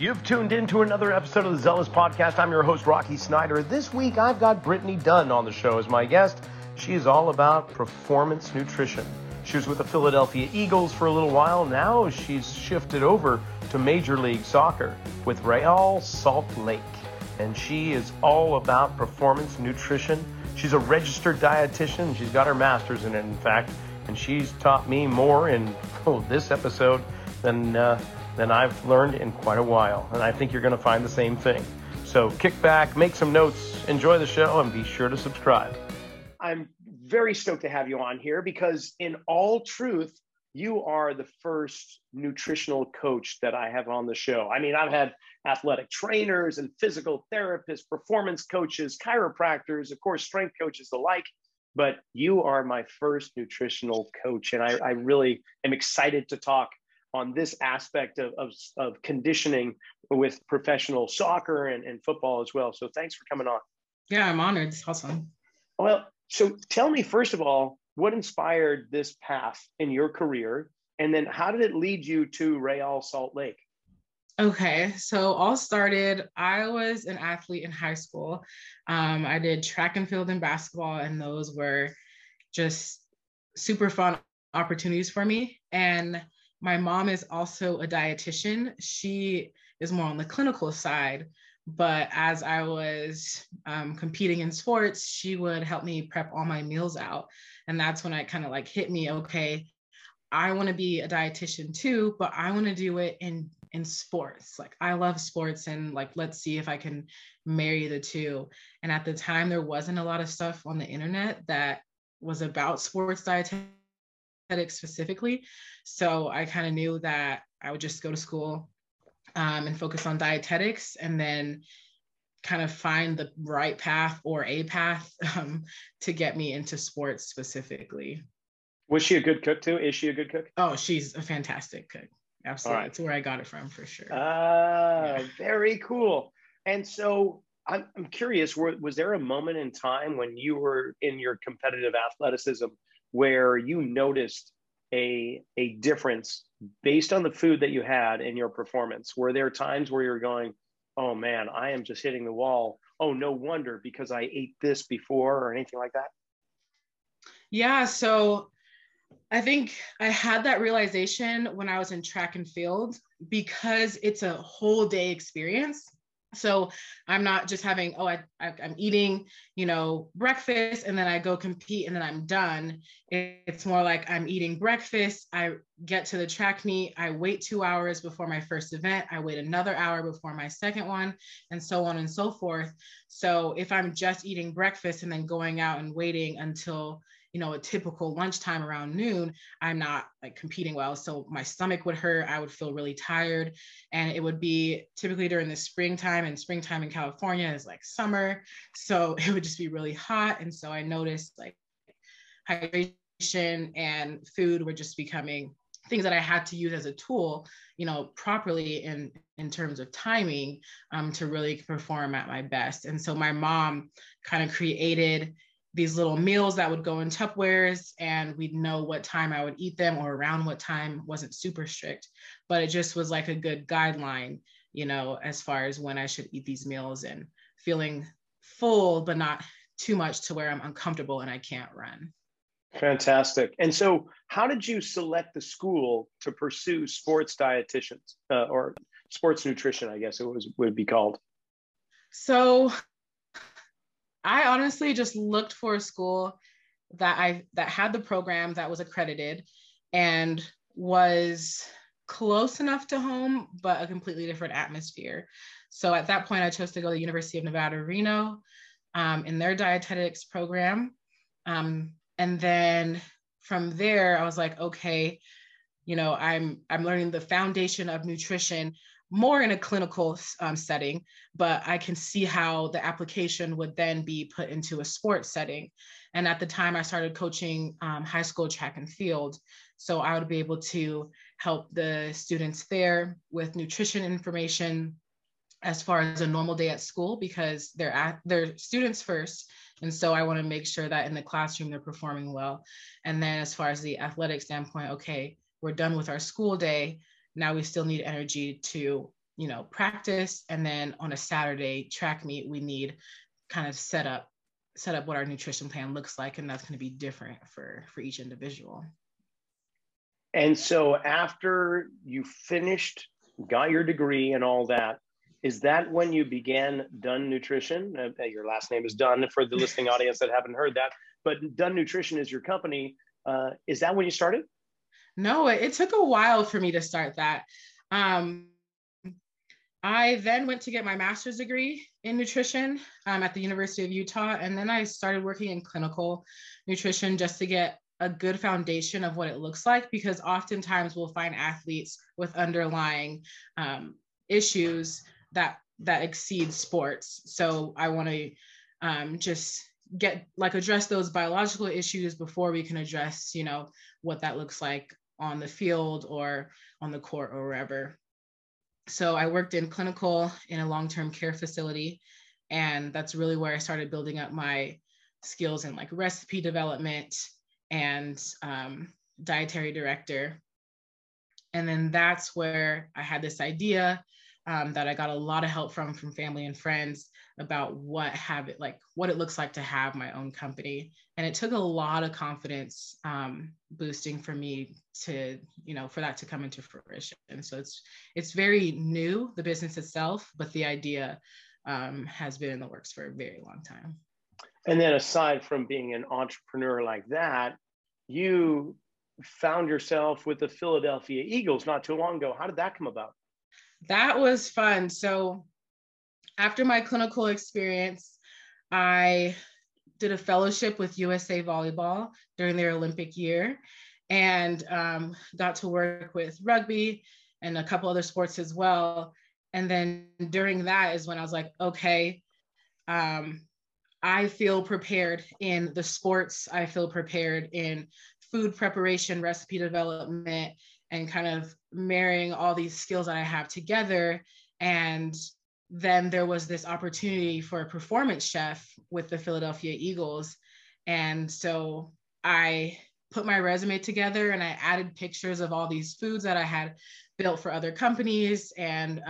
You've tuned in to another episode of the Zealous Podcast. I'm your host, Rocky Snyder. This week, I've got Brittany Dunn on the show as my guest. She is all about performance nutrition. She was with the Philadelphia Eagles for a little while. Now she's shifted over to Major League Soccer with Real Salt Lake. And she is all about performance nutrition. She's a registered dietitian. She's got her master's in it, in fact. And she's taught me more in this episode than I've learned in quite a while. And I think you're going to find the same thing. So kick back, make some notes, enjoy the show, and be sure to subscribe. I'm very stoked to have you on here because in all truth, you are the first nutritional coach that I have on the show. I mean, I've had athletic trainers and physical therapists, performance coaches, chiropractors, of course, strength coaches, the like. But you are my first nutritional coach. And I really am excited to talk on this aspect of conditioning with professional soccer and football as well. So thanks for coming on. Yeah, I'm honored. It's awesome. Well, so tell me, first of all, what inspired this path in your career? And then how did it lead you to Real Salt Lake? Okay, so all started, I was an athlete in high school. I did track and field and basketball, and those were just super fun opportunities for me. And my mom is also a dietitian. She is more on the clinical side, but as I was competing in sports, she would help me prep all my meals out. And that's when I kind of like hit me, okay, I want to be a dietitian too, but I want to do it in sports. Like, I love sports, and like, let's see if I can marry the two. And at the time, there wasn't a lot of stuff on the internet that was about sports dietetics specifically. So I kind of knew that I would just go to school and focus on dietetics, and then kind of find the right path or a path to get me into sports specifically. Was she a good cook too? Is she a good cook? Oh, she's a fantastic cook. Absolutely. Right. It's where I got it from for sure. Yeah. Very cool. And so I'm curious, was there a moment in time when you were in your competitive athleticism where you noticed a difference based on the food that you had in your performance? Were there times where you're going, oh man, I am just hitting the wall. Oh, no wonder, because I ate this before, or anything like that? Yeah. So I think I had that realization when I was in track and field, because it's a whole day experience. So I'm not just having, I'm eating, breakfast, and then I go compete, and then I'm done. It's more like I'm eating breakfast. I get to the track meet. I wait 2 hours before my first event. I wait another hour before my second one, and so on and so forth. So if I'm just eating breakfast and then going out and waiting until a typical lunchtime around noon, I'm not like competing well. So my stomach would hurt. I would feel really tired. And it would be typically during the springtime, and springtime in California is like summer. So it would just be really hot. And so I noticed like hydration and food were just becoming things that I had to use as a tool, properly in terms of timing to really perform at my best. And so my mom kind of created these little meals that would go in Tupperwares, and we'd know what time I would eat them, or around what time. Wasn't super strict, but it just was like a good guideline, as far as when I should eat these meals, and feeling full, but not too much to where I'm uncomfortable and I can't run. Fantastic. And so how did you select the school to pursue sports dietitians or sports nutrition, I guess would be called? So I honestly just looked for a school that had the program, that was accredited, and was close enough to home, but a completely different atmosphere. So at that point, I chose to go to the University of Nevada, Reno, in their dietetics program. And then from there, I was like, okay, I'm learning the foundation of nutrition more in a clinical setting, but I can see how the application would then be put into a sports setting. And at the time, I started coaching high school track and field. So I would be able to help the students there with nutrition information as far as a normal day at school, because they're students first. And so I want to make sure that in the classroom, they're performing well. And then as far as the athletic standpoint, okay, we're done with our school day. Now we still need energy to you know, practice. And then on a Saturday track meet, we need kind of set up what our nutrition plan looks like. And that's going to be different for each individual. And so after you finished, got your degree and all that, is that when you began Dunn Nutrition? Your last name is Dunn for the listening audience that haven't heard that, but Dunn Nutrition is your company. Is that when you started? No, it took a while for me to start that. I then went to get my master's degree in nutrition at the University of Utah. And then I started working in clinical nutrition just to get a good foundation of what it looks like, because oftentimes we'll find athletes with underlying issues that exceed sports. So I want to just address those biological issues before we can address, you know, what that looks like on the field or on the court or wherever. So I worked in clinical in a long-term care facility, and that's really where I started building up my skills in like recipe development and dietary director. And then that's where I had this idea that I got a lot of help from family and friends about what it looks like to have my own company. And it took a lot of confidence boosting for me to, you know, for that to come into fruition. And so it's very new, the business itself, but the idea has been in the works for a very long time. And then aside from being an entrepreneur like that, you found yourself with the Philadelphia Eagles not too long ago. How did that come about? That was fun. So after my clinical experience, I did a fellowship with USA Volleyball during their Olympic year, and got to work with rugby and a couple other sports as well. And then during that is when I was like, okay, I feel prepared in the sports. I feel prepared in food preparation, recipe development, and kind of marrying all these skills that I have together. And then there was this opportunity for a performance chef with the Philadelphia Eagles. And so I put my resume together and I added pictures of all these foods that I had built for other companies and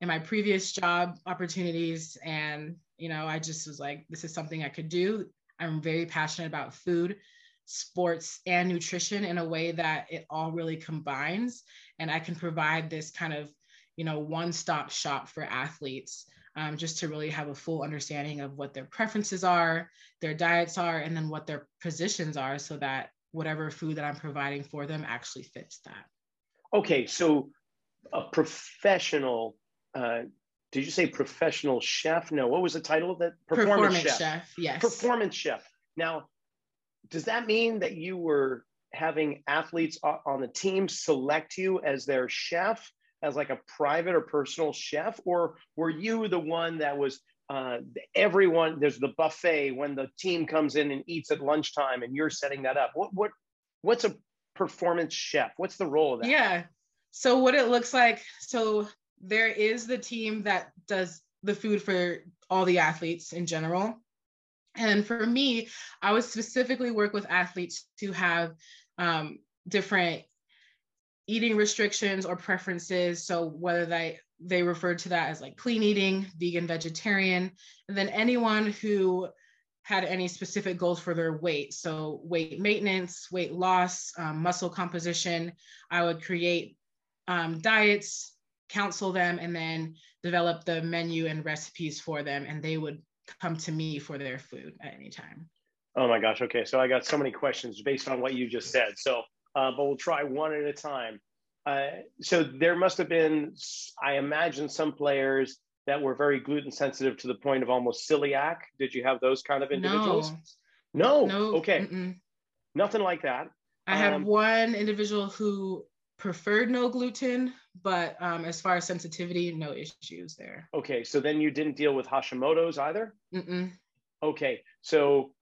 in my previous job opportunities. And, you know, I just was like, this is something I could do. I'm very passionate about food, sports, and nutrition in a way that it all really combines. And I can provide this kind of, you know, one-stop shop for athletes, just to really have a full understanding of what their preferences are, their diets are, and then what their positions are, so that whatever food that I'm providing for them actually fits that. Okay, so a professional, did you say professional chef? No, what was the title of that? Performance chef, yes. Performance chef. Now, does that mean that you were having athletes on the team select you as their chef, as like a private or personal chef? Or were you the one that was everyone, there's the buffet when the team comes in and eats at lunchtime and you're setting that up? What's a performance chef? What's the role of that? Yeah, so what it looks like, so there is the team that does the food for all the athletes in general. And for me, I would specifically work with athletes who have different eating restrictions or preferences. So whether they referred to that as like clean eating, vegan, vegetarian, and then anyone who had any specific goals for their weight. So weight maintenance, weight loss, muscle composition. I would create diets, counsel them, and then develop the menu and recipes for them. And they would come to me for their food at any time. Oh my gosh. Okay. So I got so many questions based on what you just said. So, but we'll try one at a time. So there must have been, I imagine, some players that were very gluten sensitive to the point of almost celiac. Did you have those kind of individuals? No. Okay. Mm-mm. Nothing like that. I had one individual who preferred no gluten, but as far as sensitivity, no issues there. Okay. So then you didn't deal with Hashimoto's either? Mm-mm. Okay. So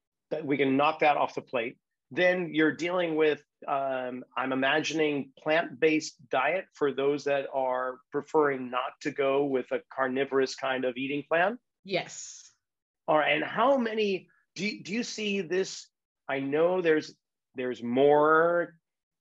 we can knock that off the plate. Then you're dealing with, I'm imagining, plant-based diet for those that are preferring not to go with a carnivorous kind of eating plan? Yes. All right. And how many, do you see this? I know there's more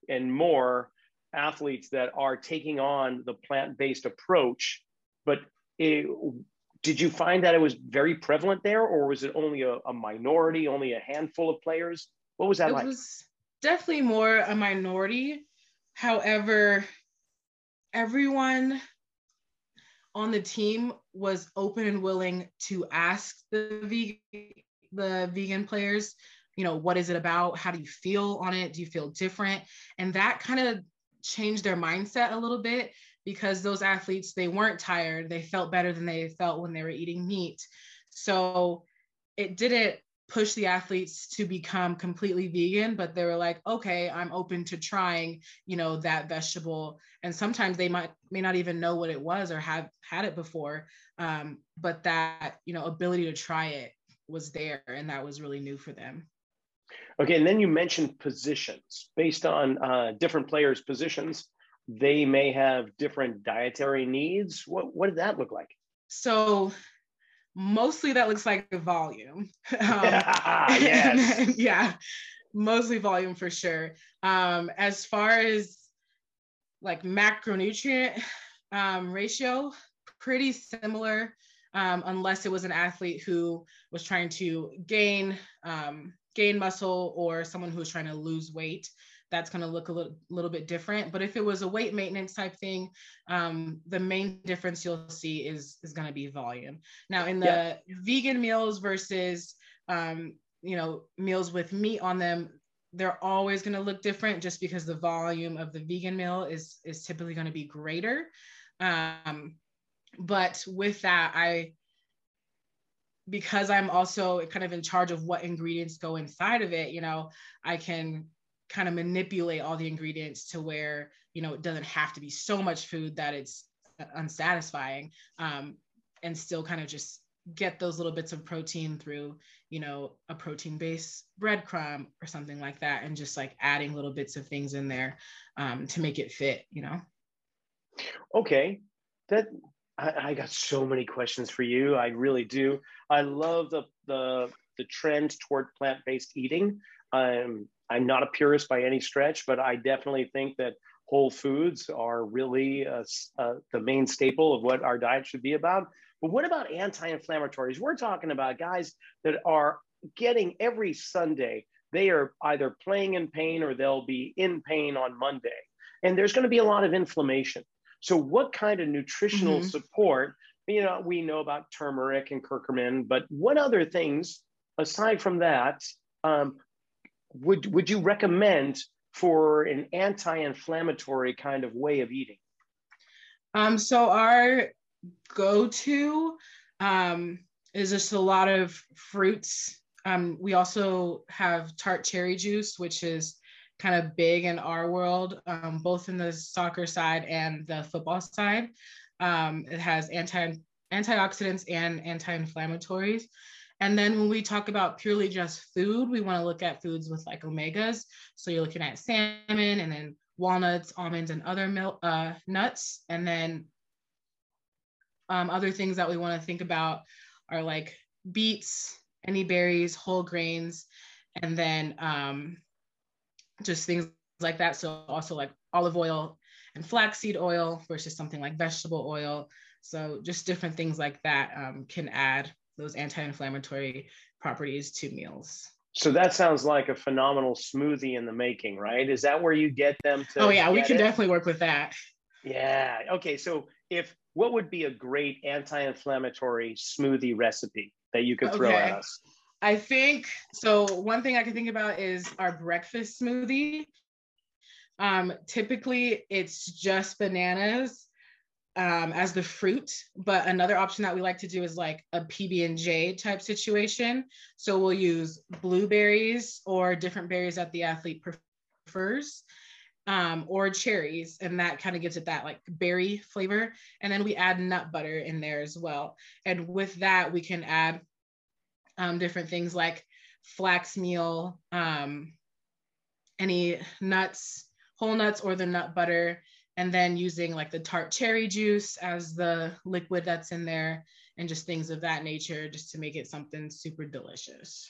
and more athletes that are taking on the plant-based approach, but did you find that it was very prevalent there, or was it only a minority, only a handful of players? What was that like? It was definitely more a minority. However, everyone on the team was open and willing to ask the vegan players, you know, what is it about? How do you feel on it? Do you feel different? And that kind of changed their mindset a little bit, because those athletes, they weren't tired. They felt better than they felt when they were eating meat. So it didn't push the athletes to become completely vegan, but they were like, okay, I'm open to trying, you know, that vegetable. And sometimes they may not even know what it was or have had it before. But that, you know, ability to try it was there. And that was really new for them. Okay. And then you mentioned positions. Based on different players' positions, they may have different dietary needs. What did that look like? So mostly that looks like the volume. Yes. Yeah, mostly volume for sure. As far as like macronutrient ratio, pretty similar, unless it was an athlete who was trying to gain muscle or someone who was trying to lose weight. That's going to look a little bit different. But if it was a weight maintenance type thing, the main difference you'll see is going to be volume. Now in the vegan meals versus, you know, meals with meat on them, they're always going to look different, just because the volume of the vegan meal is typically going to be greater. But with that, because I'm also kind of in charge of what ingredients go inside of it, you know, I can kind of manipulate all the ingredients to where, you know, it doesn't have to be so much food that it's unsatisfying, and still kind of just get those little bits of protein through, you know, a protein-based breadcrumb or something like that, and just like adding little bits of things in there to make it fit, you know? Okay. I got so many questions for you. I really do. I love the trend toward plant-based eating. I'm not a purist by any stretch, but I definitely think that whole foods are really the main staple of what our diet should be about. But what about anti-inflammatories? We're talking about guys that are getting every Sunday, they are either playing in pain or they'll be in pain on Monday. And there's going to be a lot of inflammation. So what kind of nutritional support, you know, we know about turmeric and curcumin, but what other things aside from that, would you recommend for an anti-inflammatory kind of way of eating? So our go-to is just a lot of fruits. We also have tart cherry juice, which is kind of big in our world, both in the soccer side and the football side. It has antioxidants and anti-inflammatories. And then when we talk about purely just food, we want to look at foods with like omegas. So you're looking at salmon, and then walnuts, almonds, and other nuts. And then other things that we want to think about are like beets, any berries, whole grains, and then just things like that. So also like olive oil and flaxseed oil versus something like vegetable oil. So just different things like that can add those anti-inflammatory properties to meals. So that sounds like a phenomenal smoothie in the making, right? Is that where you get them to? Oh yeah, we can definitely work with that. Yeah. Okay. So what would be a great anti-inflammatory smoothie recipe that you could throw at us? I think, so one thing I can think about is our breakfast smoothie. Typically it's just bananas as the fruit, but another option that we like to do is like a PB&J type situation. So we'll use blueberries or different berries that the athlete prefers, or cherries, and that kind of gives it that like berry flavor. And then we add nut butter in there as well. And with that, we can add different things like flax meal, any nuts, whole nuts, or the nut butter. And then using like the tart cherry juice as the liquid that's in there, and just things of that nature, just to make it something super delicious.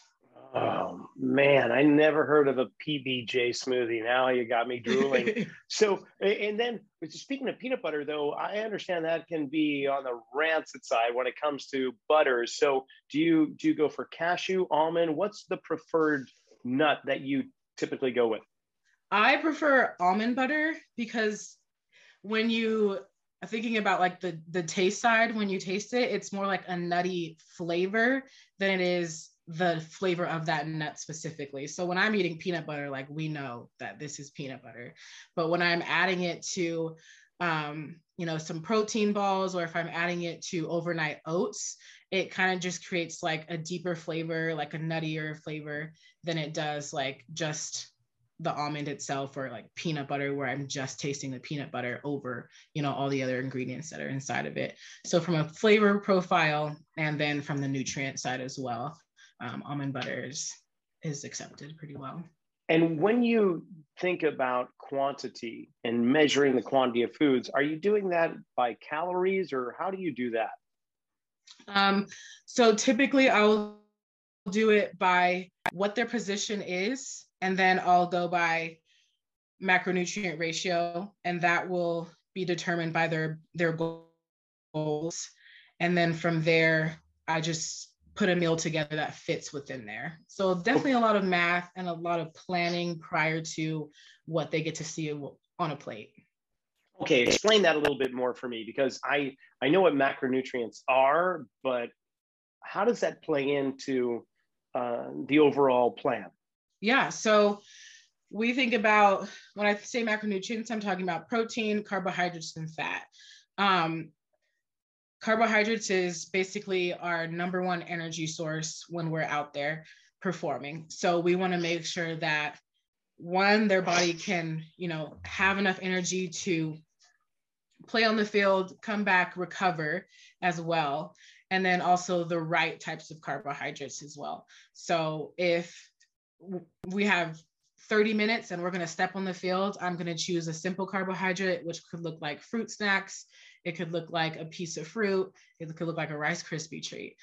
Oh man, I never heard of a PBJ smoothie. Now you got me drooling. So, and then speaking of peanut butter though, I understand that can be on the rancid side when it comes to butters. So do you go for cashew, almond? What's the preferred nut that you typically go with? I prefer almond butter because when you are thinking about like the taste side, when you taste it, it's more like a nutty flavor than it is the flavor of that nut specifically. So when I'm eating peanut butter, like we know that this is peanut butter, but when I'm adding it to, you know, some protein balls, or if I'm adding it to overnight oats, it kind of just creates like a deeper flavor, like a nuttier flavor than it does like just the almond itself, or like peanut butter where I'm just tasting the peanut butter over, you know, all the other ingredients that are inside of it. So from a flavor profile, and then from the nutrient side as well, almond butter is accepted pretty well. And when you think about quantity and measuring the quantity of foods, are you doing that by calories, or how do you do that? So typically I'll do it by what their position is, and then I'll go by macronutrient ratio, and that will be determined by their goals. And then from there, I just put a meal together that fits within there. So definitely a lot of math and a lot of planning prior to what they get to see on a plate. Okay, explain that a little bit more for me, because I know what macronutrients are, but how does that play into the overall plan? Yeah, so we think about, when I say macronutrients, I'm talking about protein, carbohydrates, and fat. Carbohydrates is basically our number one energy source when we're out there performing. So we want to make sure that one, their body can, you know, have enough energy to play on the field, come back, recover as well. And then also the right types of carbohydrates as well. So if we have 30 minutes and we're going to step on the field, I'm going to choose a simple carbohydrate, which could look like fruit snacks. It could look like a piece of fruit. It could look like a Rice Krispie treat.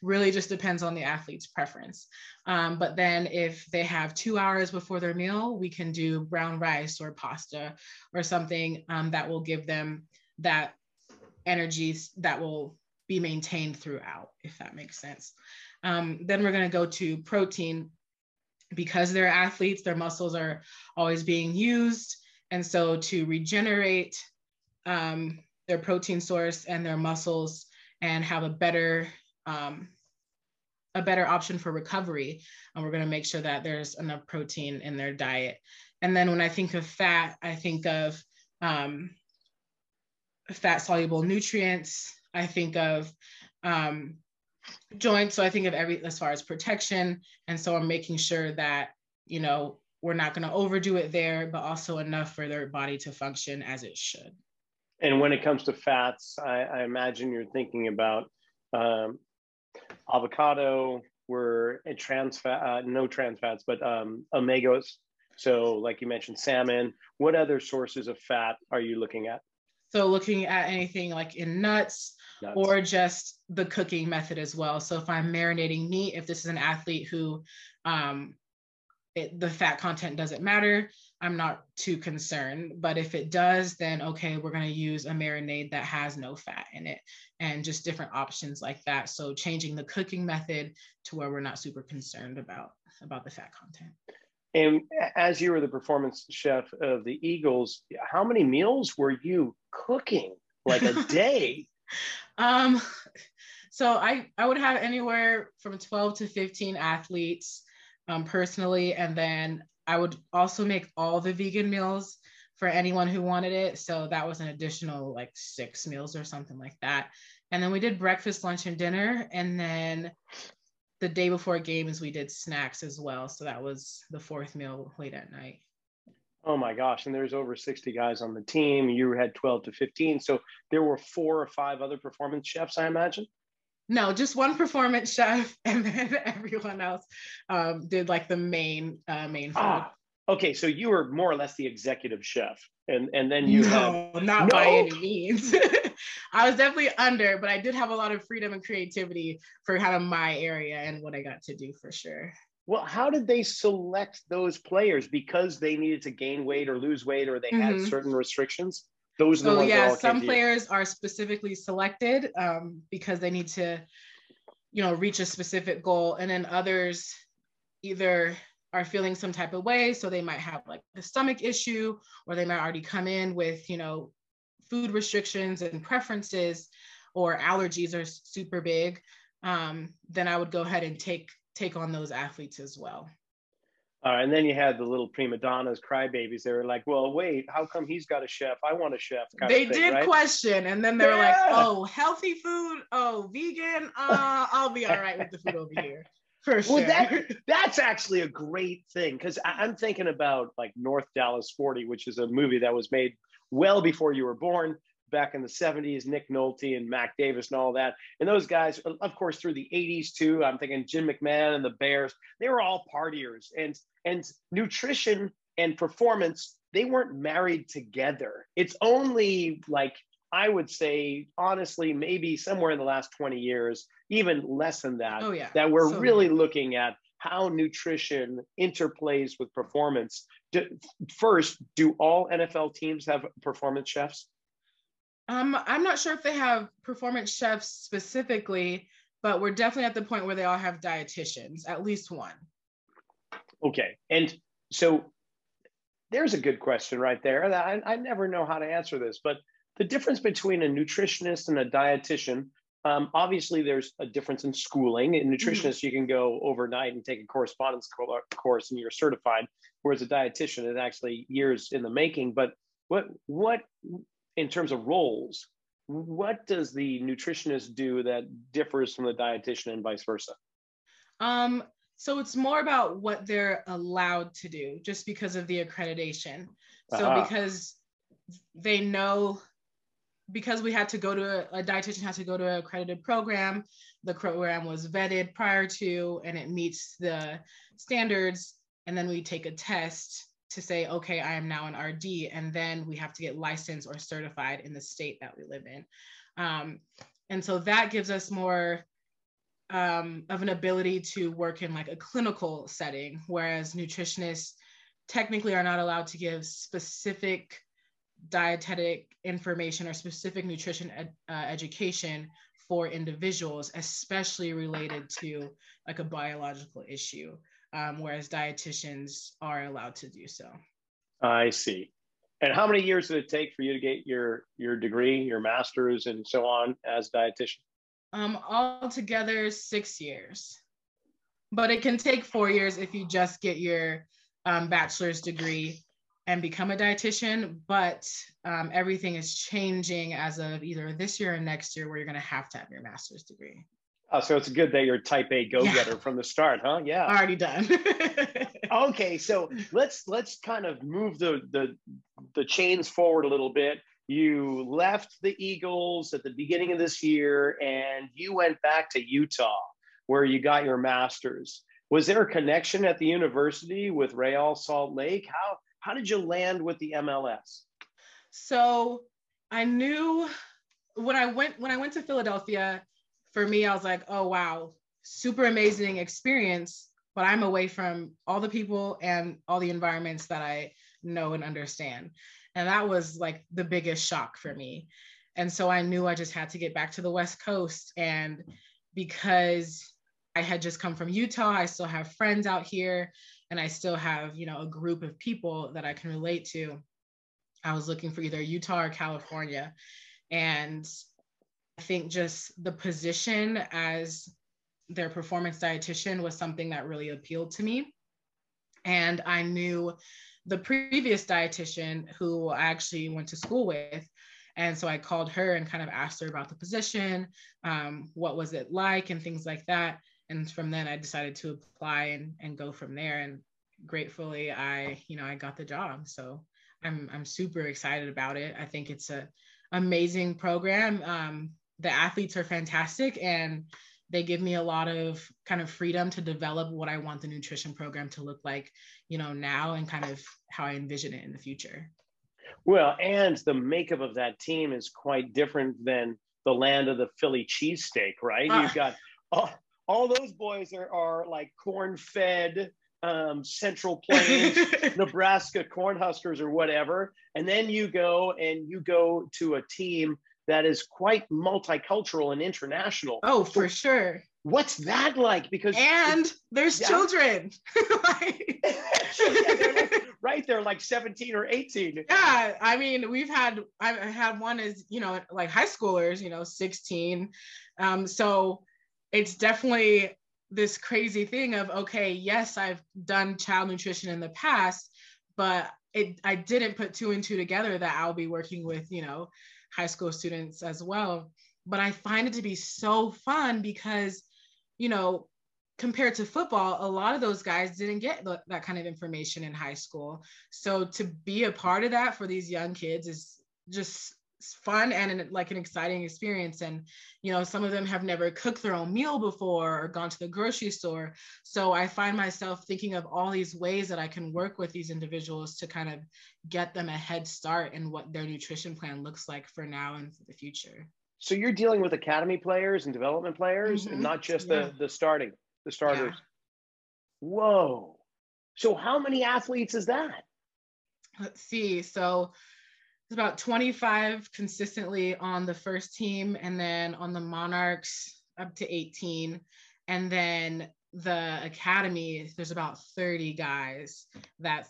Really just depends on the athlete's preference. But then if they have 2 hours before their meal, we can do brown rice or pasta or something that will give them that energy that will be maintained throughout, if that makes sense. Then we're going to go to protein. Because they're athletes, their muscles are always being used. And so to regenerate their protein source and their muscles and have a better option for recovery, and we're going to make sure that there's enough protein in their diet. And then when I think of fat, I think of fat-soluble nutrients. I think of joints. So I think of as far as protection. And so I'm making sure that, you know, we're not going to overdo it there, but also enough for their body to function as it should. And when it comes to fats, I imagine you're thinking about avocado, no trans fats, but omegas. So like you mentioned, salmon. What other sources of fat are you looking at? So looking at anything like in nuts, or just the cooking method as well. So if I'm marinating meat, if this is an athlete who the fat content doesn't matter, I'm not too concerned. But if it does, then okay, we're going to use a marinade that has no fat in it, and just different options like that. So changing the cooking method to where we're not super concerned about the fat content. And as you were the performance chef of the Eagles, how many meals were you cooking like a day? So I would have anywhere from 12 to 15 athletes personally. And then I would also make all the vegan meals for anyone who wanted it. So that was an additional like 6 meals or something like that. And then we did breakfast, lunch, and dinner. And then the day before games, we did snacks as well. So that was the 4th meal late at night. Oh my gosh. And there's over 60 guys on the team. You had 12 to 15. So there were 4 or 5 other performance chefs, I imagine? No, just one performance chef. And then everyone else did like the main food. Okay. So you were more or less the executive chef. And then you no, by any means. I was definitely under, but I did have a lot of freedom and creativity for kind of my area and what I got to do for sure. Well, how did they select those players? Because they needed to gain weight or lose weight, or they had certain restrictions? Those are the ones that all came to you. Some players are specifically selected because they need to, you know, reach a specific goal. And then others either are feeling some type of way. So they might have like a stomach issue, or they might already come in with, you know, food restrictions and preferences, or allergies are super big. Then I would go ahead and take on those athletes as well. And then you had the little prima donnas, crybabies. They were like, well, wait, how come he's got a chef? I want a chef. They did question. And then they were like, oh, healthy food. Oh, vegan. I'll be all right with the food over here. For sure. Well, that's actually a great thing, because I'm thinking about like North Dallas 40, which is a movie that was made well before you were born, back in the 70s, Nick Nolte and Mac Davis and all that. And those guys, of course, through the 80s too, I'm thinking Jim McMahon and the Bears, they were all partiers. And nutrition and performance, they weren't married together. It's only like, I would say, honestly, maybe somewhere in the last 20 years, even less than that, that we're really looking at how nutrition interplays with performance. First, do all NFL teams have performance chefs? I'm not sure if they have performance chefs specifically, but we're definitely at the point where they all have dietitians, at least one. Okay. And so there's a good question right there. I never know how to answer this, but the difference between a nutritionist and a dietitian, obviously there's a difference in schooling. In nutritionists, you can go overnight and take a correspondence course and you're certified, whereas a dietitian is actually years in the making. But what in terms of roles, what does the nutritionist do that differs from the dietitian and vice versa? So it's more about what they're allowed to do just because of the accreditation. So because they know, because we had to go to a dietitian had to go to an accredited program, the program was vetted prior to, and it meets the standards. And then we take a test to say, okay, I am now an RD, and then we have to get licensed or certified in the state that we live in. And so that gives us more of an ability to work in like a clinical setting, whereas nutritionists technically are not allowed to give specific dietetic information or specific nutrition education for individuals, especially related to like a biological issue. Whereas dietitians are allowed to do so. I see. And how many years did it take for you to get your degree, your master's and so on as a dietitian? Altogether 6 years, but it can take 4 years if you just get your bachelor's degree and become a dietitian, but everything is changing as of either this year or next year where you're gonna have to have your master's degree. Oh, so it's good that you're type A go-getter from the start, huh? Yeah. Already done. Okay, so let's kind of move the chains forward a little bit. You left the Eagles at the beginning of this year and you went back to Utah where you got your master's. Was there a connection at the university with Real Salt Lake? How did you land with the MLS? So I knew when I went to Philadelphia, for me, I was like, oh, wow, super amazing experience, but I'm away from all the people and all the environments that I know and understand. And that was like the biggest shock for me. And so I knew I just had to get back to the West Coast. And because I had just come from Utah, I still have friends out here and I still have, you know, a group of people that I can relate to. I was looking for either Utah or California. And I think just the position as their performance dietitian was something that really appealed to me. And I knew the previous dietitian who I actually went to school with. And so I called her and kind of asked her about the position, what was it like and things like that. And from then I decided to apply and go from there. And gratefully, I got the job. So I'm super excited about it. I think it's an amazing program. The athletes are fantastic and they give me a lot of kind of freedom to develop what I want the nutrition program to look like, you know, now and kind of how I envision it in the future. Well, and the makeup of that team is quite different than the land of the Philly cheesesteak, right? You've got all those boys are like corn-fed Central Plains, Nebraska Cornhuskers or whatever. And then you go to a team that is quite multicultural and international. Oh, for sure. What's that like? Because there's children. Like... they're like, right, they're like 17 or 18. Yeah, I mean, I had one as, you know, like high schoolers, you know, 16. So it's definitely this crazy thing of, okay, yes, I've done child nutrition in the past, but I didn't put two and two together that I'll be working with, you know, high school students as well. But I find it to be so fun because, you know, compared to football, a lot of those guys didn't get that kind of information in high school. So to be a part of that for these young kids is just fun and like an exciting experience. And, you know, some of them have never cooked their own meal before or gone to the grocery store. So I find myself thinking of all these ways that I can work with these individuals to kind of get them a head start in what their nutrition plan looks like for now and for the future. So you're dealing with academy players and development players, mm-hmm. and not just the starters. Yeah. Whoa. So how many athletes is that? Let's see. So it's about 25 consistently on the first team, and then on the Monarchs up to 18. And then the academy, there's about 30 guys that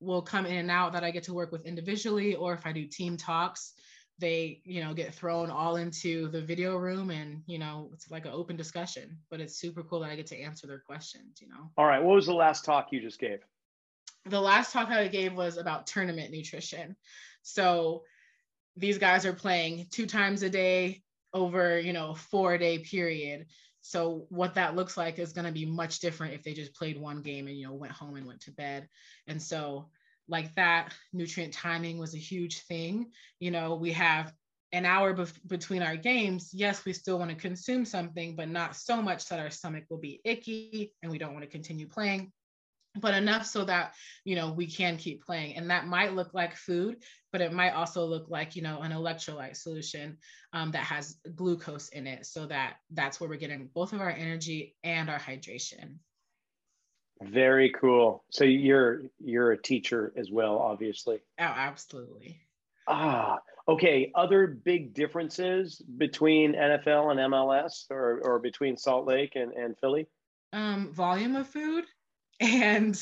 will come in and out that I get to work with individually, or if I do team talks, they, you know, get thrown all into the video room and, you know, it's like an open discussion, but it's super cool that I get to answer their questions, you know? All right. What was the last talk you just gave? The last talk I gave was about tournament nutrition. So these guys are playing 2 times a day over, you know, a 4-day period. So what that looks like is going to be much different if they just played one game and, you know, went home and went to bed. And so like that, nutrient timing was a huge thing. You know, we have an hour between our games. Yes, we still want to consume something, but not so much that our stomach will be icky and we don't want to continue playing, but enough so that, you know, we can keep playing. And that might look like food, but it might also look like, you know, an electrolyte solution that has glucose in it, so that that's where we're getting both of our energy and our hydration. Very cool. So you're a teacher as well, obviously. Oh, absolutely. Okay. Other big differences between NFL and MLS or between Salt Lake and Philly? Volume of food and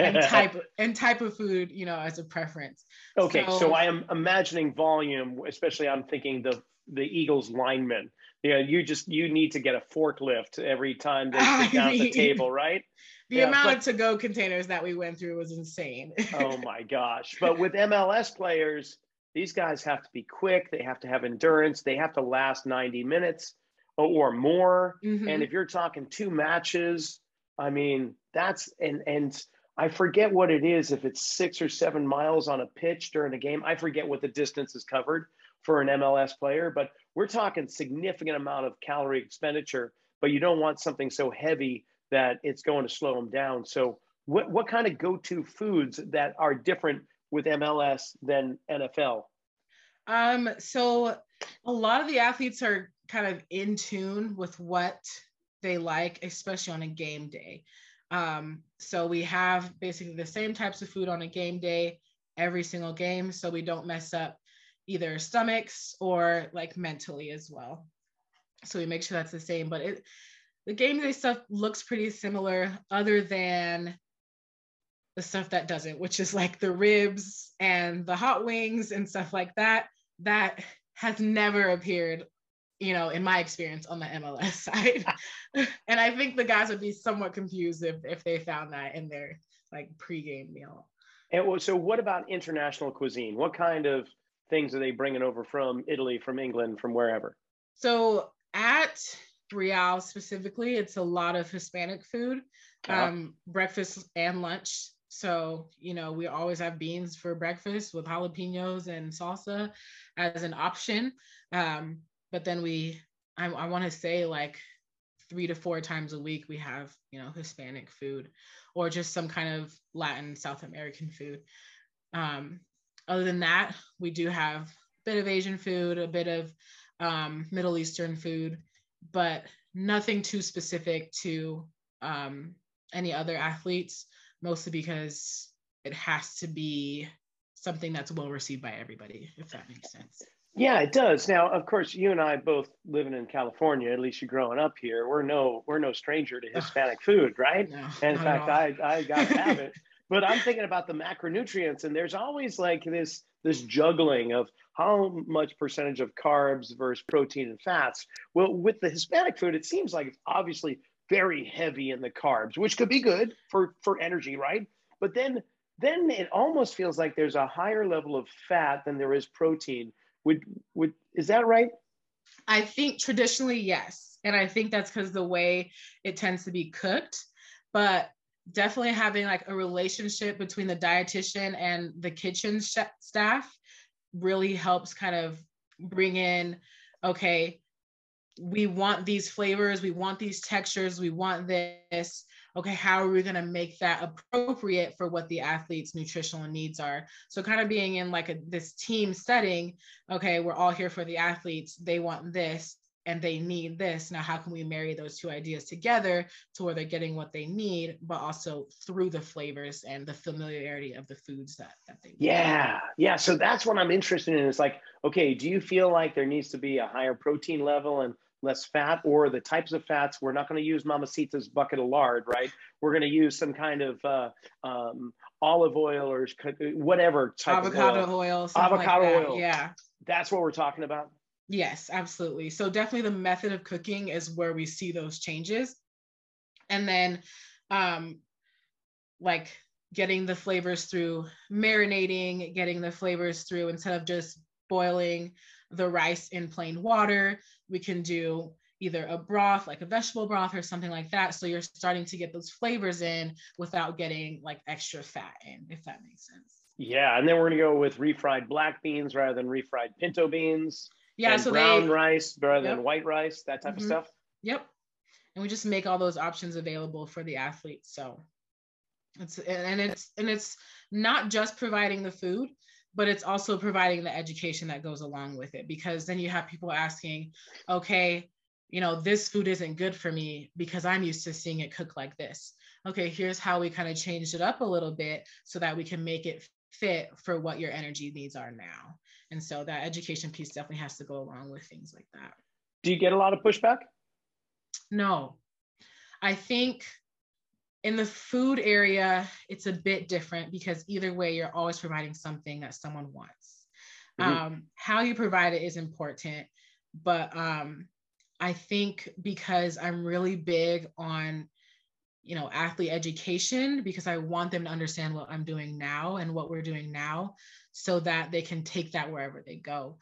type of food, you know, as a preference. Okay. So I am imagining volume, especially I'm thinking the Eagles linemen. You know, you need to get a forklift every time they sit down at the table, right? The amount of to-go containers that we went through was insane. Oh my gosh. But with MLS players, these guys have to be quick. They have to have endurance. They have to last 90 minutes or more. Mm-hmm. And if you're talking 2 matches, I mean, that's, and I forget what it is, if it's 6 or 7 miles on a pitch during a game. I forget what the distance is covered for an MLS player, but we're talking significant amount of calorie expenditure, but you don't want something so heavy that it's going to slow them down. So what kind of go-to foods that are different with MLS than NFL? So a lot of the athletes are kind of in tune with what they like, especially on a game day. So we have basically the same types of food on a game day, every single game, so we don't mess up either stomachs or like mentally as well. So we make sure that's the same, but the game day stuff looks pretty similar, other than the stuff that doesn't, which is like the ribs and the hot wings and stuff like that. That has never appeared, you know, in my experience on the MLS side. And I think the guys would be somewhat confused if they found that in their like pregame meal. And so what about international cuisine? What kind of things are they bringing over from Italy, from England, from wherever? So at Real specifically, it's a lot of Hispanic food, breakfast and lunch. So, you know, we always have beans for breakfast with jalapenos and salsa as an option. But then I want to say like 3 to 4 times a week, we have, you know, Hispanic food or just some kind of Latin, South American food. Other than that, we do have a bit of Asian food, a bit of Middle Eastern food, but nothing too specific to any other athletes, mostly because it has to be something that's well received by everybody, if that makes sense. Yeah, it does. Now, of course, you and I both living in California, at least you're growing up here, we're no stranger to Hispanic food, right? No, and in fact, I got to have it. But I'm thinking about the macronutrients, and there's always like this juggling of how much percentage of carbs versus protein and fats. Well, with the Hispanic food, it seems like it's obviously very heavy in the carbs, which could be good for energy, right? But then it almost feels like there's a higher level of fat than there is protein. Is that right? I think traditionally, yes. And I think that's because the way it tends to be cooked, but definitely having like a relationship between the dietitian and the kitchen staff really helps kind of bring in, okay, we want these flavors, we want these textures, we want this. Okay, how are we going to make that appropriate for what the athlete's nutritional needs are? So kind of being in like this team setting, okay, we're all here for the athletes. They want this and they need this. Now, how can we marry those two ideas together to where they're getting what they need, but also through the flavors and the familiarity of the foods that they need? Yeah. So that's what I'm interested in. It's like, okay, do you feel like there needs to be a higher protein level and less fat, or the types of fats? We're not going to use Mamacita's bucket of lard, right? We're going to use some kind of olive oil or whatever type avocado of oil. Avocado like oil. Yeah. That's what we're talking about. Yes, absolutely. So definitely the method of cooking is where we see those changes. And then like getting the flavors through marinating, getting the flavors through instead of just boiling the rice in plain water, we can do either a broth, like a vegetable broth or something like that. So you're starting to get those flavors in without getting like extra fat in, if that makes sense. Yeah. And then we're going to go with refried black beans rather than refried pinto beans. Yeah. So brown rice rather than white rice, that type of stuff. Yep. And we just make all those options available for the athlete. So it's not just providing the food, but it's also providing the education that goes along with it, because then you have people asking, okay, you know, this food isn't good for me because I'm used to seeing it cooked like this. Okay, here's how we kind of changed it up a little bit so that we can make it fit for what your energy needs are now. And so that education piece definitely has to go along with things like that. Do you get a lot of pushback? No, I think in the food area, it's a bit different because either way, you're always providing something that someone wants. How you provide it is important, but I think because I'm really big on, you know, athlete education, because I want them to understand what I'm doing now and what we're doing now so that they can take that wherever they go.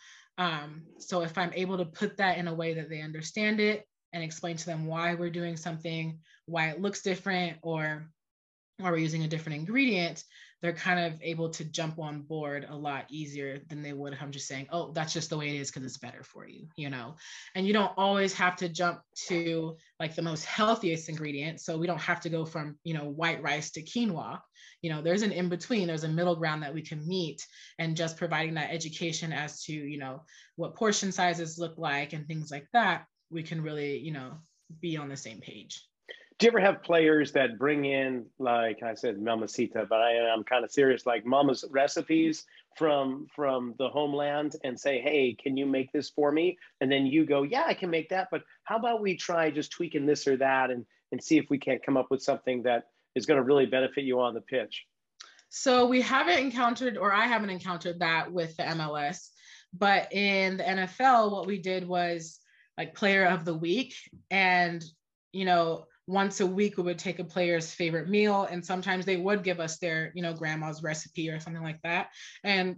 So if I'm able to put that in a way that they understand it, and explain to them why we're doing something, why it looks different, or why we're using a different ingredient, they're kind of able to jump on board a lot easier than they would if I'm just saying, oh, that's just the way it is because it's better for you, you know? And you don't always have to jump to like the most healthiest ingredient. So we don't have to go from, you know, white rice to quinoa. You know, there's an in-between, there's a middle ground that we can meet, and just providing that education as to, you know, what portion sizes look like and things like that, we can really, you know, be on the same page. Do you ever have players that bring in, like I said, Mamacita, but I'm kind of serious, like mama's recipes from the homeland, and say, hey, can you make this for me? And then you go, yeah, I can make that, but how about we try just tweaking this or that and see if we can't come up with something that is going to really benefit you on the pitch? So we haven't encountered, or I haven't encountered that with the MLS, but in the NFL, what we did was like player of the week. And, you know, once a week we would take a player's favorite meal. And sometimes they would give us their, you know, grandma's recipe or something like that. And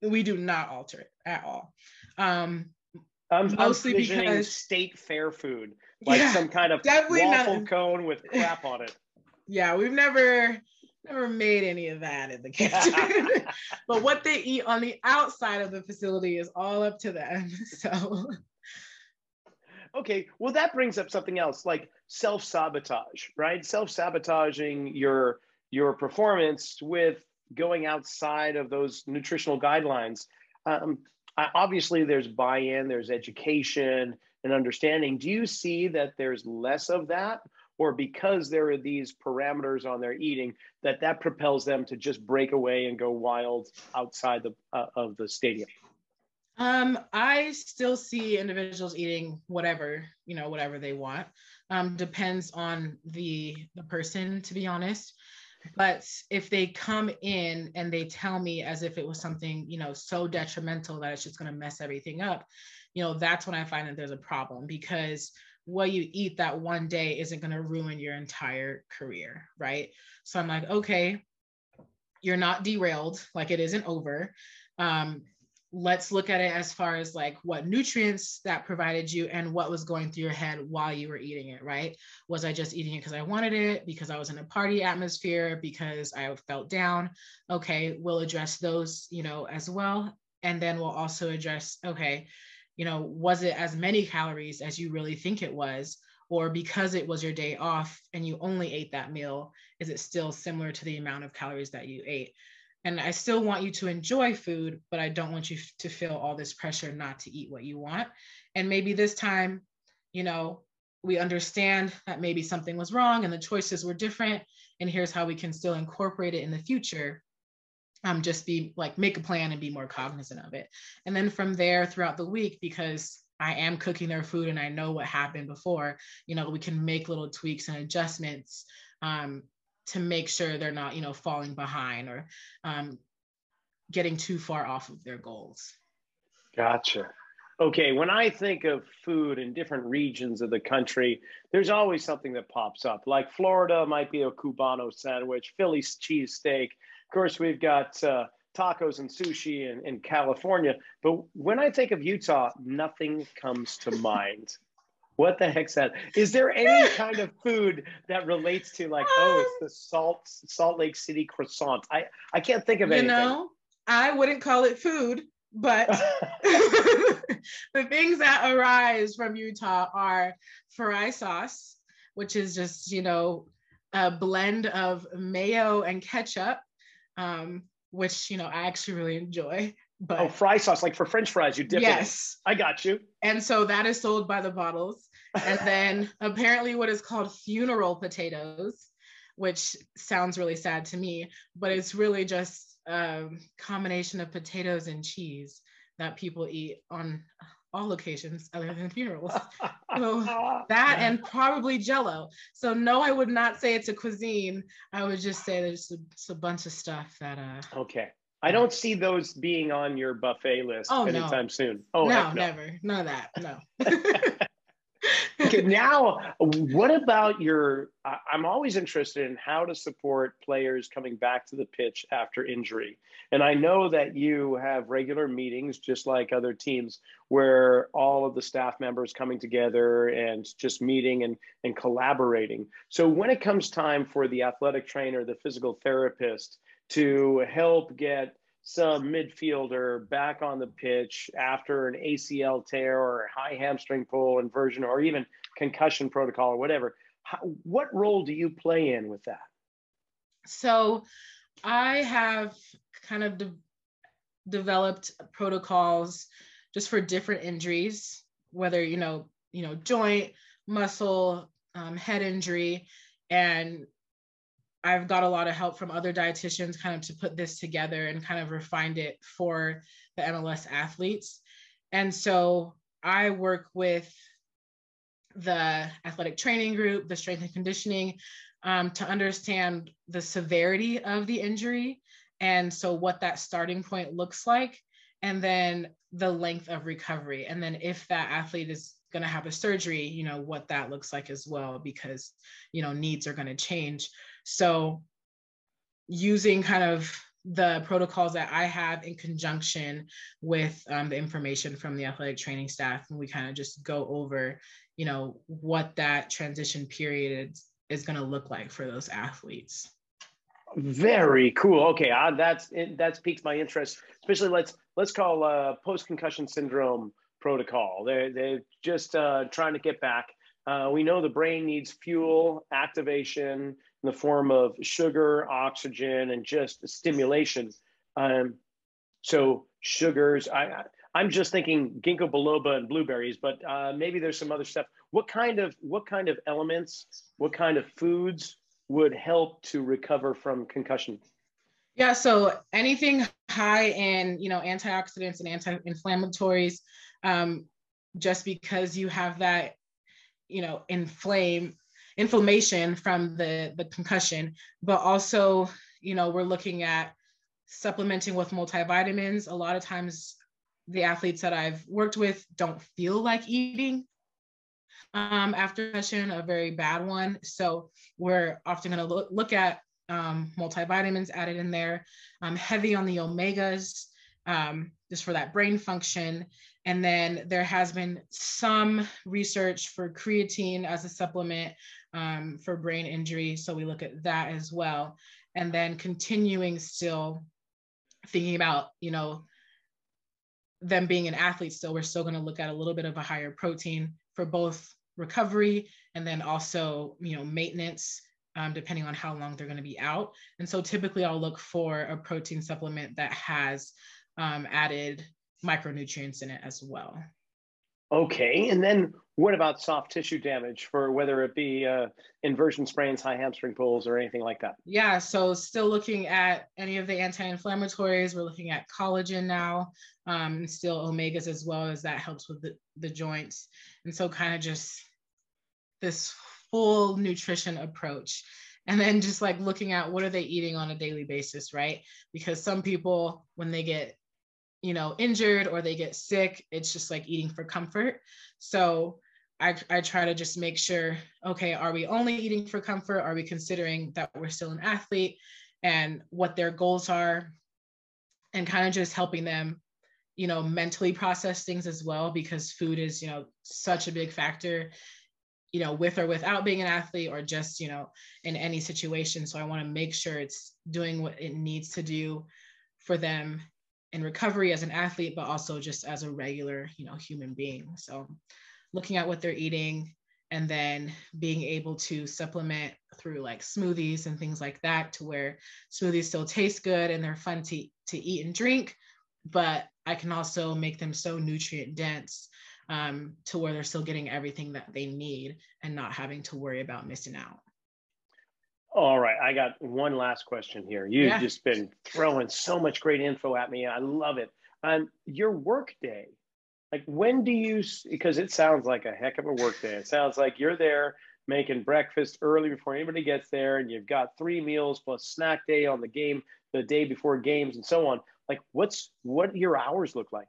we do not alter it at all. Mostly because state fair food, like some kind of waffle cone with crap on it. Yeah. We've never made any of that in the kitchen. But what they eat on the outside of the facility is all up to them. So okay, well, that brings up something else, like self-sabotage, right? Self-sabotaging your performance with going outside of those nutritional guidelines? Obviously, there's buy-in, there's education and understanding. Do you see that there's less of that? Or because there are these parameters on their eating, that propels them to just break away and go wild outside of the stadium? I still see individuals eating whatever they want. Depends on the person, to be honest. But if they come in and they tell me as if it was something, so detrimental that it's just going to mess everything up, that's when I find that there's a problem, because what you eat that one day isn't going to ruin your entire career, right? So I'm like, okay, you're not derailed, like it isn't over. Let's look at it as far as like what nutrients that provided you and what was going through your head while you were eating it, right? Was I just eating it because I wanted it, because I was in a party atmosphere, because I felt down? Okay, we'll address those, as well. And then we'll also address, okay, was it as many calories as you really think it was? Or because it was your day off and you only ate that meal, is it still similar to the amount of calories that you ate? And I still want you to enjoy food, but I don't want you to feel all this pressure not to eat what you want. And maybe this time, we understand that maybe something was wrong and the choices were different. And here's how we can still incorporate it in the future. Just make a plan and be more cognizant of it. And then from there throughout the week, because I am cooking their food and I know what happened before, we can make little tweaks and adjustments, to make sure they're not, falling behind or getting too far off of their goals. Gotcha. Okay, when I think of food in different regions of the country, there's always something that pops up. Like Florida might be a Cubano sandwich, Philly's cheesesteak. Of course, we've got tacos and sushi in California. But when I think of Utah, nothing comes to mind. What the heck's that? Is there any kind of food that relates to it's the Salt Lake City croissant? I can't think of anything. I wouldn't call it food, but the things that arise from Utah are fry sauce, which is just, a blend of mayo and ketchup, which, I actually really enjoy. But, fry sauce, like for French fries, you dip it. Yes. I got you. And so that is sold by the bottles. And then apparently what is called funeral potatoes, which sounds really sad to me, but it's really just a combination of potatoes and cheese that people eat on all occasions other than funerals. So that and probably Jell-O. So no, I would not say it's a cuisine. I would just say there's a bunch of stuff that... Okay. I don't see those being on your buffet list anytime soon. Oh, no, never. None of that. No. Okay, now, what about I'm always interested in how to support players coming back to the pitch after injury. And I know that you have regular meetings, just like other teams, where all of the staff members coming together and just meeting and collaborating. So when it comes time for the athletic trainer, the physical therapist, to help get some midfielder back on the pitch after an ACL tear or high hamstring pull inversion or even concussion protocol or whatever, what role do you play in with that? So I have kind of developed protocols just for different injuries, whether, joint, muscle, head injury, and I've got a lot of help from other dietitians kind of to put this together and kind of refined it for the MLS athletes. And so I work with the athletic training group, the strength and conditioning, to understand the severity of the injury. And so what that starting point looks like, and then the length of recovery. And then if that athlete is going to have a surgery, what that looks like as well, because, needs are going to change. So using kind of the protocols that I have in conjunction with the information from the athletic training staff, and we kind of just go over, what that transition period is going to look like for those athletes. Very cool. Okay. That's piqued my interest, especially let's call post-concussion syndrome protocol. They're just trying to get back We know the brain needs fuel, activation in the form of sugar, oxygen, and just stimulation. So sugars, I'm just thinking ginkgo biloba and blueberries, but maybe there's some other stuff. What kind of elements, what kind of foods would help to recover from concussion? Yeah, so anything high in, antioxidants and anti-inflammatories, just because you have that, inflammation from the concussion, but also, we're looking at supplementing with multivitamins. A lot of times the athletes that I've worked with don't feel like eating after concussion, a very bad one. So we're often going to look at multivitamins added in there, heavy on the omegas, just for that brain function. And then there has been some research for creatine as a supplement for brain injury. So we look at that as well. And then continuing still thinking about, them being an athlete still, we're still going to look at a little bit of a higher protein for both recovery and then also, maintenance, depending on how long they're going to be out. And so typically I'll look for a protein supplement that has added micronutrients in it as well. Okay. And then what about soft tissue damage for whether it be inversion sprains, high hamstring pulls, or anything like that? Yeah. So still looking at any of the anti-inflammatories, we're looking at collagen now, still omegas as well, as that helps with the joints. And so kind of just this full nutrition approach. And then just like looking at what are they eating on a daily basis, right? Because some people, when they get injured or they get sick, it's just like eating for comfort. So I try to just make sure, okay, are we only eating for comfort? Are we considering that we're still an athlete and what their goals are, and kind of just helping them, mentally process things as well, because food is, such a big factor, with or without being an athlete or just, in any situation. So I want to make sure it's doing what it needs to do for them in recovery as an athlete, but also just as a regular, human being. So looking at what they're eating and then being able to supplement through like smoothies and things like that, to where smoothies still taste good and they're fun to eat and drink, but I can also make them so nutrient dense to where they're still getting everything that they need and not having to worry about missing out. All right. I got one last question here. You've just been throwing so much great info at me. I love it. Your work day, like when do you, because it sounds like a heck of a work day. It sounds like you're there making breakfast early before anybody gets there. And you've got 3 meals plus snack day on the game, the day before games and so on. Like what your hours look like?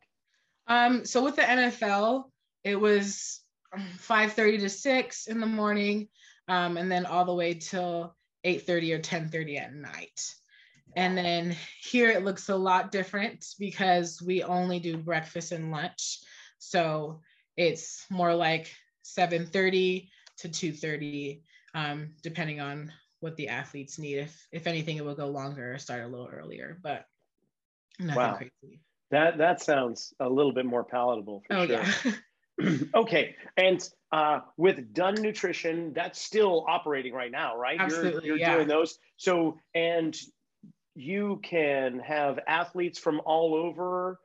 So with the NFL, it was 5:30 to 6 in the morning. And then all the way till 8:30 or 10:30 at night. And then here it looks a lot different because we only do breakfast and lunch. So it's more like 7:30 to 2:30, depending on what the athletes need. If anything, it will go longer or start a little earlier, but nothing crazy. That sounds a little bit more palatable for sure. Yeah. Okay. And with Dunn Nutrition, that's still operating right now, right? Absolutely, you're doing those. So, and you can have athletes from all over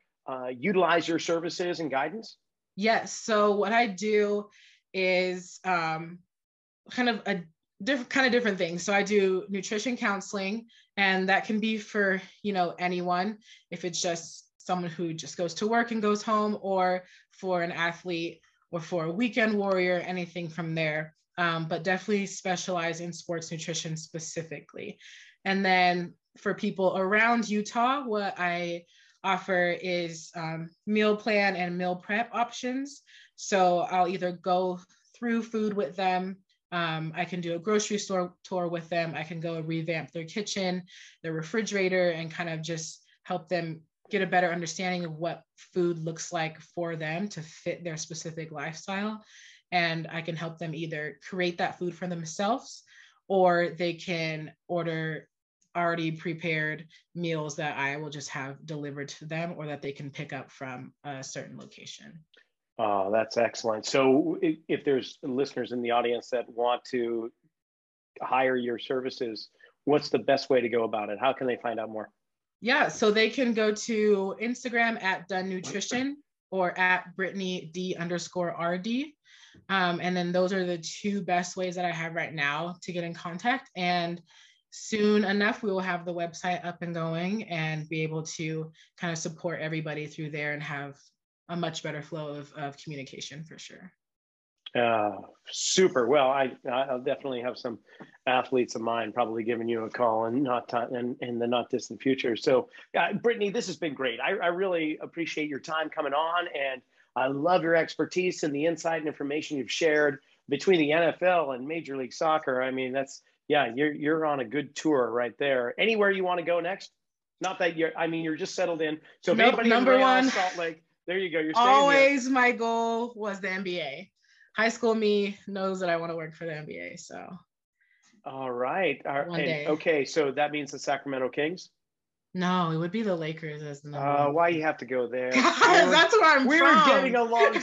utilize your services and guidance? Yes. So what I do is kind of different things. So I do nutrition counseling, and that can be for, anyone, if it's just someone who just goes to work and goes home, or for an athlete or for a weekend warrior, anything from there, but definitely specialize in sports nutrition specifically. And then for people around Utah, what I offer is meal plan and meal prep options. So I'll either go through food with them, I can do a grocery store tour with them, I can go revamp their kitchen, their refrigerator, and kind of just help them get a better understanding of what food looks like for them to fit their specific lifestyle. And I can help them either create that food for themselves, or they can order already prepared meals that I will just have delivered to them, or that they can pick up from a certain location. That's excellent. So if there's listeners in the audience that want to hire your services, what's the best way to go about it? How can they find out more? Yeah, so they can go to Instagram at Dunn Nutrition or at Brittany D_RD. And then those are the two best ways that I have right now to get in contact. And soon enough, we will have the website up and going and be able to kind of support everybody through there and have a much better flow of communication for sure. Super. Well, I'll definitely have some athletes of mine probably giving you a call in the not distant future. So Brittany, this has been great. I really appreciate your time coming on, and I love your expertise and the insight and information you've shared between the NFL and Major League Soccer. I mean, that's, yeah, you're on a good tour right there. Anywhere you want to go next? Not that you're, I mean, you're just settled in. So if anybody in Real Salt Lake, there you go. You're staying always there. My goal was the NBA. High school me knows that I want to work for the NBA. So. All right. One day. Okay. So that means the Sacramento Kings? No, it would be the Lakers as the number one. Why you have to go there? That's where I'm from. We were getting along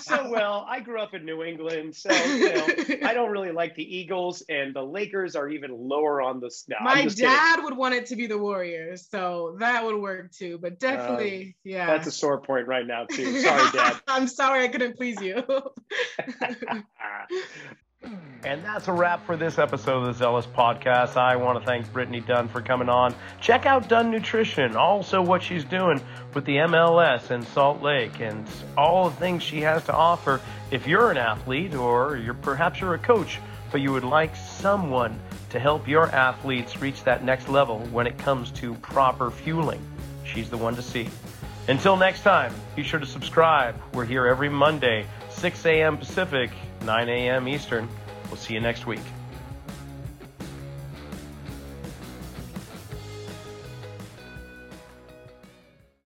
so well. I grew up in New England, so I don't really like the Eagles, and the Lakers are even lower on the snow. My dad would want it to be the Warriors, so that would work too, but definitely, yeah. That's a sore point right now too. Sorry, Dad. I'm sorry I couldn't please you. And that's a wrap for this episode of the Zealous Podcast. I want to thank Brittany Dunn for coming on. Check out Dunn Nutrition, also what she's doing with the MLS in Salt Lake and all the things she has to offer. If you're an athlete or perhaps you're a coach, but you would like someone to help your athletes reach that next level when it comes to proper fueling, she's the one to see. Until next time, be sure to subscribe. We're here every Monday, 6 a.m. Pacific, 9 a.m. Eastern. We'll see you next week.